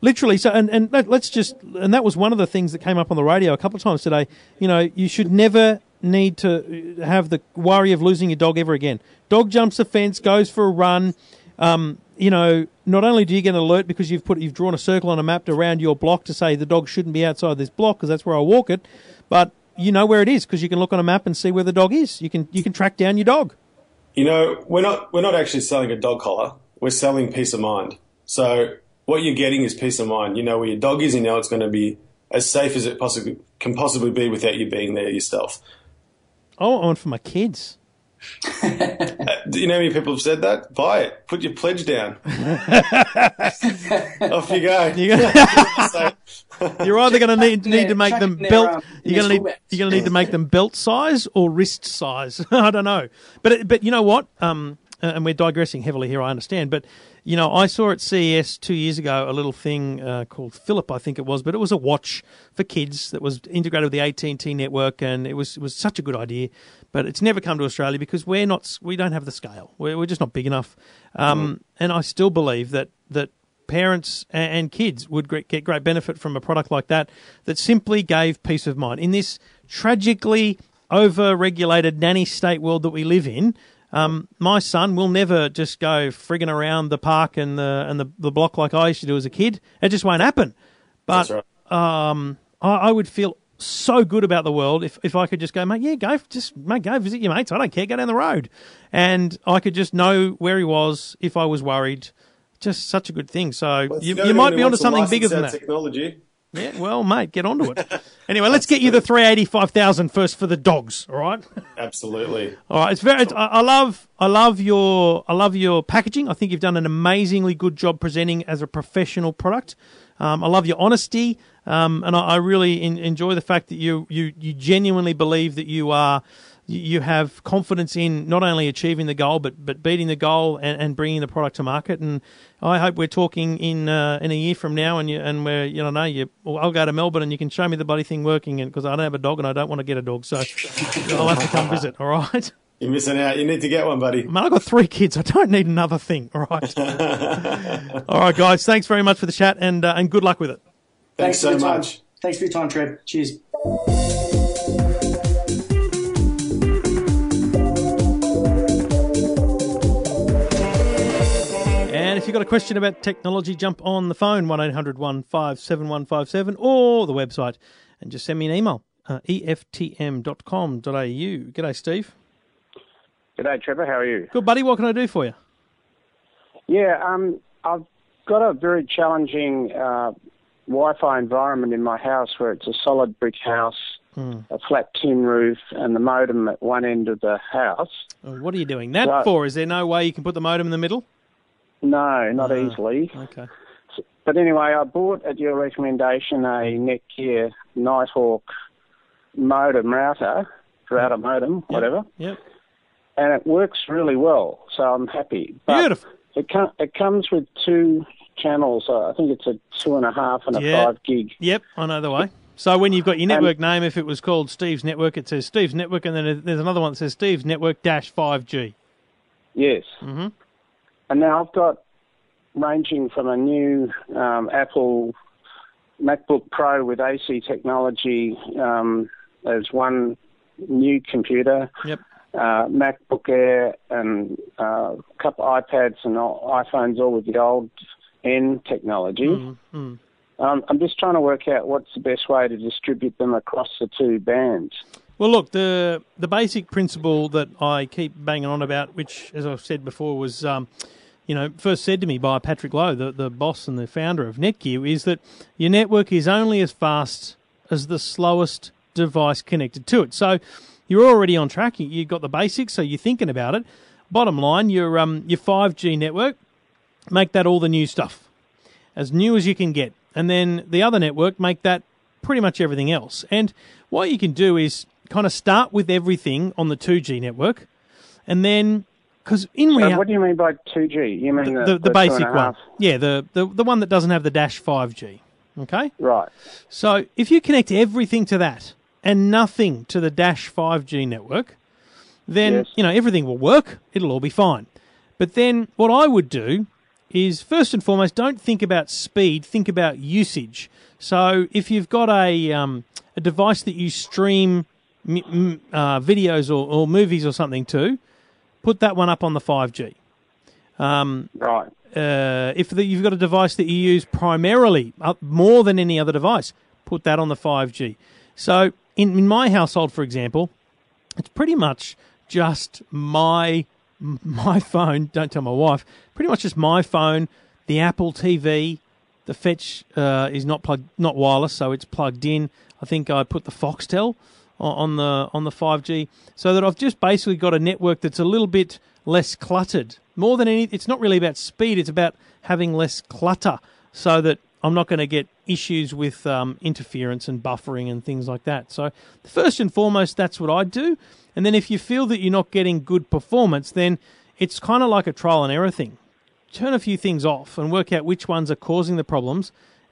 literally, so, and, and let, let's just, and that was one of the things that came up on the radio a couple of times today, you know, you should never need to have the worry of losing your dog ever again. Dog jumps the fence, goes for a run, Um, you know, not only do you get an alert because you've put you've drawn a circle on a map around your block to say the dog shouldn't be outside this block because that's where I walk it, but you know where it is because you can look on a map and see where the dog is. You can you can track down your dog. You know, we're not we're not actually selling a dog collar. We're selling peace of mind. So what you're getting is peace of mind. You know where your dog is. You know it's going to be as safe as it possibly can possibly be without you being there yourself. I want one for my kids. Do you know how many people have said that? Buy it. Put your pledge down. Off you go. You're, gonna, you're either going to need need to make them belt. You're going to need you're going to need to make them belt size or wrist size. I don't know. But it, but you know what? Um, and we're digressing heavily here. I understand. But you know, I saw at C E S two years ago a little thing uh, called Philip, I think it was, but it was a watch for kids that was integrated with the A T and T network, and it was it was such a good idea. But it's never come to Australia because we're not we don't have the scale. We're, we're just not big enough. Um, mm. And I still believe that that parents and, and kids would get great benefit from a product like that that simply gave peace of mind in this tragically over-regulated nanny state world that we live in. Um, my son will never just go frigging around the park and the and the, the block like I used to do as a kid. It just won't happen. But That's right. um, I, I would feel so good about the world if, if I could just go, mate, yeah, go, just, mate, go visit your mates. I don't care. Go down the road. And I could just know where he was if I was worried. Just such a good thing. So well, you, you might be onto something bigger than that. Technology. Yeah, well, mate, get onto it. Anyway, let's get you the three eighty five thousand first for the dogs. All right. Absolutely. All right. It's very. It's, I, I love. I love your. I love your packaging. I think you've done an amazingly good job presenting as a professional product. Um, I love your honesty, um, and I, I really in, enjoy the fact that you, you you genuinely believe that you are. You have confidence in not only achieving the goal, but but beating the goal and, and bringing the product to market. And I hope we're talking in uh, in a year from now, and you, and we're you know, no, you I'll go to Melbourne and you can show me the bloody thing working, and because I don't have a dog and I don't want to get a dog, so I'll have to come visit. All right. You're missing out. You need to get one, buddy. Man, I've got three kids. I don't need another thing. All right. All right, guys. Thanks very much for the chat, and uh, and good luck with it. Thanks, thanks so much. Time. Thanks for your time, Trev. Cheers. And if you've got a question about technology, jump on the phone, one eight hundred one five seven one five seven, or the website, and just send me an email, uh, E F T M dot com dot A U. G'day, Steve. G'day, Trevor. How are you? Good, buddy. What can I do for you? Yeah, um, I've got a very challenging uh, Wi-Fi environment in my house where it's a solid brick house, mm. a flat tin roof, and the modem at one end of the house. Well, what are you doing that so, for? Is there no way you can put the modem in the middle? No, not oh, easily. Okay. But anyway, I bought at your recommendation a Netgear Nighthawk modem router, router yep. modem, whatever. Yep. And it works really well, so I'm happy. But Beautiful. It, com- it comes with two channels. Uh, I think it's a two and a half and a yep. five gig. Yep, I know the way. So when you've got your network um, name, if it was called Steve's Network, it says Steve's Network, and then there's another one that says Steve's Network dash five G. Yes. Mm-hmm. And now I've got, ranging from a new um, Apple MacBook Pro with A C technology, um, There's one new computer, yep. uh, MacBook Air, and a uh, couple iPads and iPhones, all with the old N technology. Mm-hmm. Um, I'm just trying to work out what's the best way to distribute them across the two bands. Well, look, the the basic principle that I keep banging on about, which, as I've said before, was um, you know first said to me by Patrick Lowe, the, the boss and the founder of Netgear, is that your network is only as fast as the slowest device connected to it. So you're already on track. You've got the basics, so you're thinking about it. Bottom line, your um your five G network, make that all the new stuff, as new as you can get. And then the other network, make that pretty much everything else. And what you can do is kind of start with everything on the two G network, and then because in reality, uh, what do you mean by two G? You mean the, the, the, the basic one? Yeah, the, the the one that doesn't have the dash five G. Okay, right. So if you connect everything to that and nothing to the dash five G network, then yes. you know everything will work. It'll all be fine. But then what I would do is, first and foremost, don't think about speed, think about usage. So if you've got a um, a device that you stream m- m- uh, videos or, or movies or something to, put that one up on the five G. Um, right. Uh, if the, you've got a device that you use primarily, uh, more than any other device, put that on the five G. So in, in my household, for example, it's pretty much just my... my phone, don't tell my wife, pretty much just my phone, the Apple T V, the Fetch uh, is not plugged, not wireless, so it's plugged in. I think I put the Foxtel on the on the five G, so that I've just basically got a network that's a little bit less cluttered. More than any, it's not really about speed, it's about having less clutter, so that I'm not going to get issues with um, interference and buffering and things like that. So first and foremost, that's what I do. And then if you feel that you're not getting good performance, then it's kind of like a trial and error thing. Turn a few things off and work out which ones are causing the problems,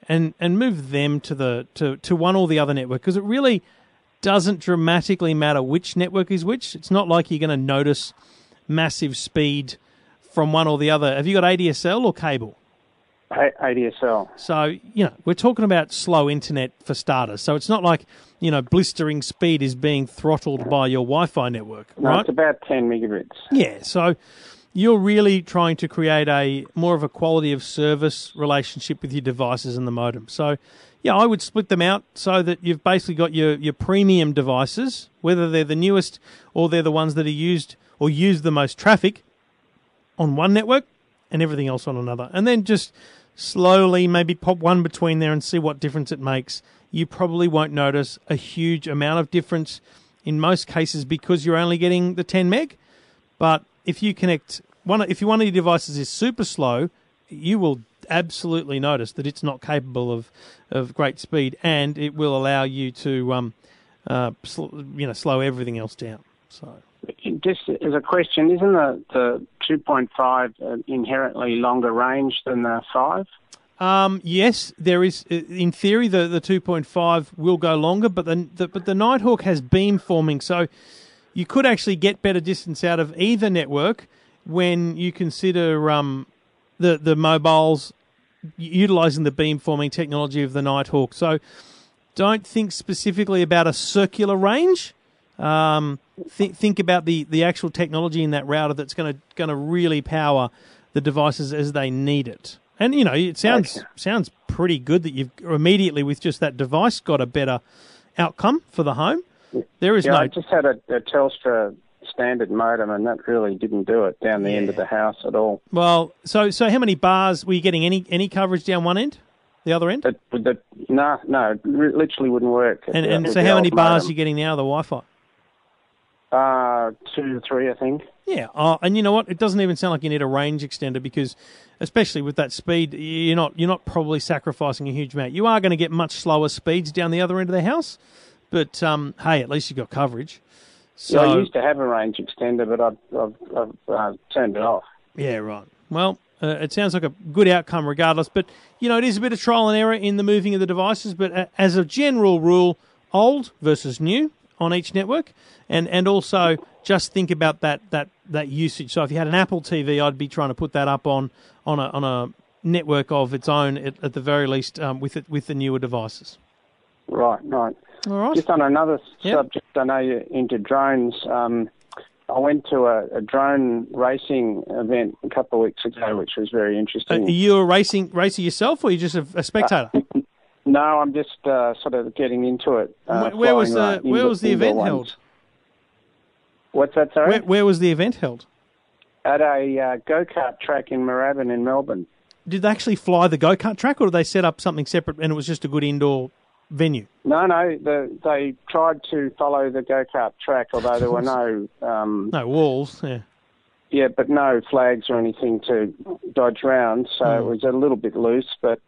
and, and move them to the to, to one or the other network, because it really doesn't dramatically matter which network is which. It's not like you're going to notice massive speed from one or the other. Have you got A D S L or cable? A D S L. So, you know, we're talking about slow internet for starters. So it's not like, you know, blistering speed is being throttled by your Wi-Fi network, right? No, it's about ten megabits. Yeah, so you're really trying to create a more of a quality of service relationship with your devices and the modem. So, yeah, I would split them out so that you've basically got your, your premium devices, whether they're the newest or they're the ones that are used or use the most traffic, on one network, and everything else on another. And then just slowly maybe pop one between there and see what difference it makes. You probably won't notice a huge amount of difference in most cases, because you're only getting the ten meg. But if you connect one, if one of your devices is super slow, you will absolutely notice that it's not capable of, of great speed, and it will allow you to um, uh, sl- you know slow everything else down. So just as a question, isn't the, the two point five inherently longer range than the five? Um, yes, there is. In theory, the, the two point five will go longer, but the, the but the Nighthawk has beamforming, so you could actually get better distance out of either network when you consider um, the the mobiles utilising the beamforming technology of the Nighthawk. So don't think specifically about a circular range. Um, th- think about the, the actual technology in that router that's going to going to really power the devices as they need it. And you know, it sounds okay. sounds pretty good that you've immediately with just that device got a better outcome for the home. There is yeah, no. I just had a, a Telstra standard modem, and that really didn't do it down the yeah. end of the house at all. Well, so so how many bars were you getting? Any any coverage down one end? The other end? The, the, no, no, it literally wouldn't work. And, the, and so how many bars modem. Are you getting now? The Wi-Fi. Uh, two to three, I think. Yeah, uh, and you know what? It doesn't even sound like you need a range extender, because, especially with that speed, you're not you're not probably sacrificing a huge amount. You are going to get much slower speeds down the other end of the house, but um, hey, at least you've got coverage. So yeah, I used to have a range extender, but I've, I've, I've uh, turned it off. Yeah, right. Well, uh, it sounds like a good outcome regardless, but you know it is a bit of trial and error in the moving of the devices. But uh, as a general rule, old versus new on each network, and, and also just think about that, that that usage. So if you had an Apple T V, I'd be trying to put that up on on a on a network of its own at, at the very least um, with it, with the newer devices. Right, right. All right. Just on another yep. subject, I know you're into drones. Um, I went to a, a drone racing event a couple of weeks ago, which was very interesting. Are you a racing racer yourself, or are you just a, a spectator? Uh, no, I'm just uh, sort of getting into it. Uh, where was the right Where was the event ones. held? What's that, sorry? Where, where was the event held? At a uh, go-kart track in Moorabbin in Melbourne. Did they actually fly the go-kart track, or did they set up something separate and it was just a good indoor venue? No, no, the, they tried to follow the go-kart track, although there were no... Um, no walls, yeah. Yeah, but no flags or anything to dodge around, so mm. it was a little bit loose, but...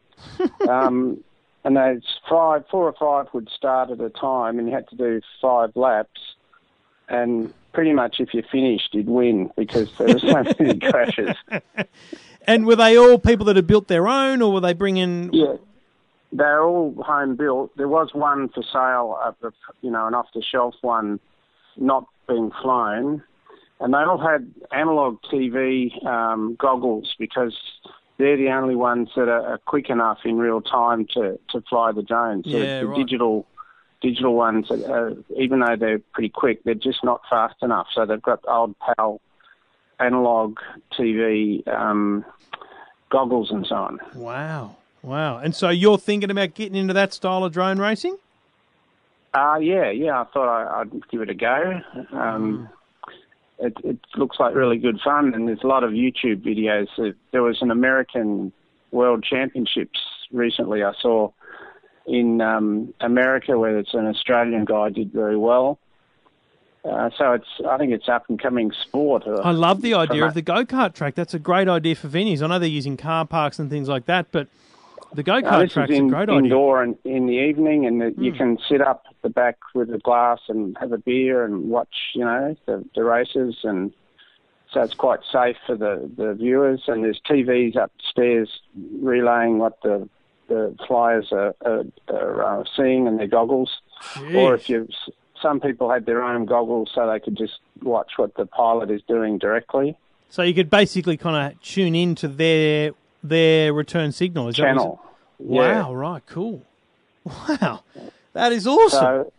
Um, and it's five, four or five would start at a time, and you had to do five laps, and... Pretty much if you finished, you'd win because there were so many crashes. And were they all people that had built their own or were they bringing... Yeah, they're all home-built. There was one for sale, at the, you know, an off-the-shelf one not being flown. And they all had analogue T V um, goggles because they're the only ones that are, are quick enough in real time to, to fly the drones. So yeah, the right. digital... Digital ones, uh, even though they're pretty quick, they're just not fast enough. So they've got old PAL analog T V um, goggles and so on. Wow. Wow. And so you're thinking about getting into that style of drone racing? Uh, yeah, yeah. I thought I, I'd give it a go. Um, mm. it, it looks like really good fun, and there's a lot of YouTube videos. There was an American World Championships recently I saw in um, America, where it's an Australian guy did very well. Uh, so it's, I think it's up-and-coming sport. Uh, I love the idea of the go-kart track. That's a great idea for venues. I know they're using car parks and things like that, but the go-kart no, track's in, a great indoor idea. Indoor and in the evening, and the, mm. you can sit up at the back with a glass and have a beer and watch, you know, the, the races. And so it's quite safe for the, the viewers. And there's T Vs upstairs relaying what the... the flyers are, are, are seeing in their goggles. Jeez. Or if you, some people had their own goggles so they could just watch what the pilot is doing directly. So you could basically kind of tune in to their their return signal. Is Channel. That was, yeah. Wow, right, cool. Wow, that is awesome. So,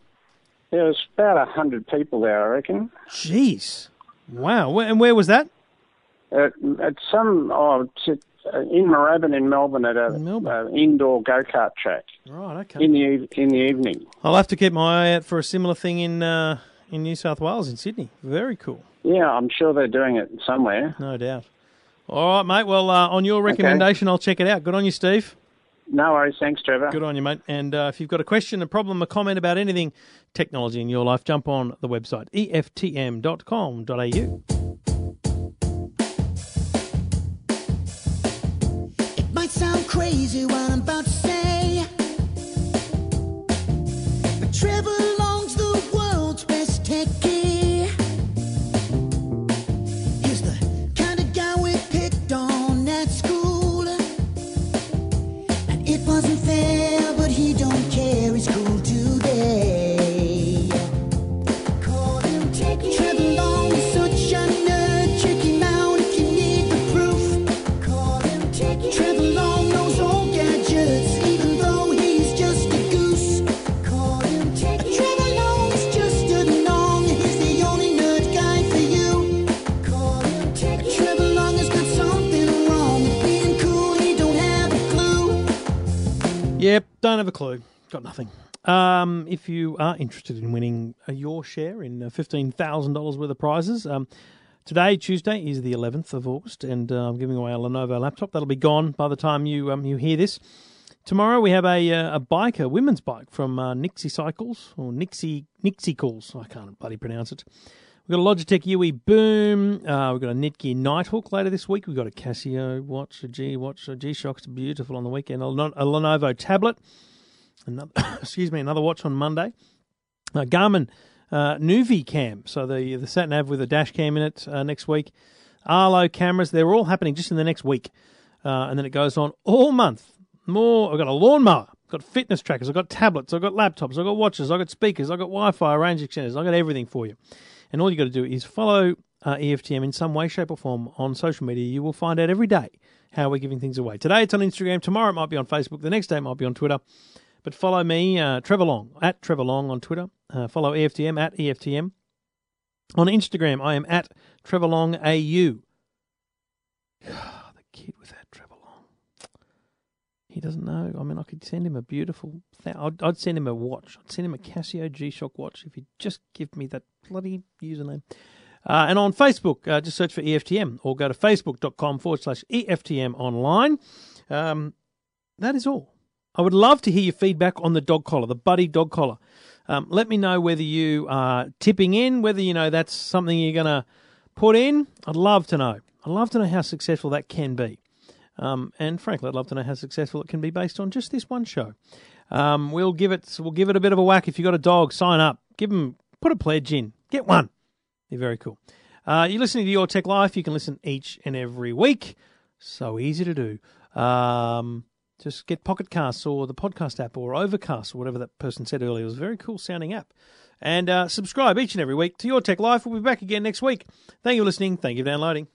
there was about one hundred people there, I reckon. Jeez. Wow, and where was that? At, at some... Oh, it's, in Moorabbin in Melbourne at a Melbourne. Uh, indoor go-kart track. Right, okay. In the in the evening. I'll have to keep my eye out for a similar thing in uh, in New South Wales, in Sydney. Very cool. Yeah, I'm sure they're doing it somewhere. No doubt. All right, mate. Well, uh, on your recommendation, okay. I'll check it out. Good on you, Steve. No worries. Thanks, Trevor. Good on you, mate. And uh, if you've got a question, a problem, a comment about anything technology in your life, jump on the website, E F T M dot com dot A U. Sound crazy what I'm about to say, but Trevor Long's the world's best techie. He's the kind of guy we picked on at school, and it wasn't fair, but he don't care. He's cool today. Call him techie. Trevor Long is such a nerd. Check him out if you need the proof. Call him techie. Trevor Long. Yep, don't have a clue. Got nothing. Um, if you are interested in winning your share in fifteen thousand dollars worth of prizes, um, today, Tuesday, is the eleventh of August, and uh, I'm giving away a Lenovo laptop. That'll be gone by the time you um, you hear this. Tomorrow we have a uh, a bike, a women's bike from uh, Nixie Cycles, or Nixie Nixie Calls. I can't bloody pronounce it. We've got a Logitech U E Boom. Uh, we've got a Netgear Nighthawk later this week. We've got a Casio watch, a G watch, a G-Shock's beautiful on the weekend. A, Len- a Lenovo tablet. Another, excuse me, another watch on Monday. A Garmin uh, Nuvi Cam. So the the sat nav with a dash cam in it uh, next week. Arlo cameras. They're all happening just in the next week, uh, and then it goes on all month. More. I've got a lawnmower. I've got fitness trackers. I've got tablets. I've got laptops. I've got watches. I've got speakers. I've got Wi-Fi range extenders. I've got everything for you. And all you got to do is follow uh, E F T M in some way, shape or form on social media. You will find out every day how we're giving things away. Today it's on Instagram. Tomorrow it might be on Facebook. The next day it might be on Twitter. But follow me, uh, Trevor Long, at Trevor Long on Twitter. Uh, follow E F T M, at E F T M. On Instagram, I am at Trevor Long A U. The kid with that Trevor Long. He doesn't know. I mean, I could send him a beautiful... Th- I'd, I'd send him a watch. I'd send him a Casio G-Shock watch if he'd just give me that bloody username. Uh, and on Facebook, uh, just search for E F T M or go to facebook.com forward slash EFTM online. Um, that is all. I would love to hear your feedback on the dog collar, the buddy dog collar. Um, let me know whether you are tipping in, whether you know that's something you're going to put in. I'd love to know. I'd love to know how successful that can be. Um, and frankly, I'd love to know how successful it can be based on just this one show. Um, we'll give it we'll give it a bit of a whack. If you've got a dog, sign up. Give them, put a pledge in. Get one. They're very cool. Uh, you're listening to Your Tech Life. You can listen each and every week. So easy to do. Um... Just get Pocket Cast or the podcast app or Overcast or whatever that person said earlier. It was a very cool sounding app. And uh, subscribe each and every week to Your Tech Life. We'll be back again next week. Thank you for listening. Thank you for downloading.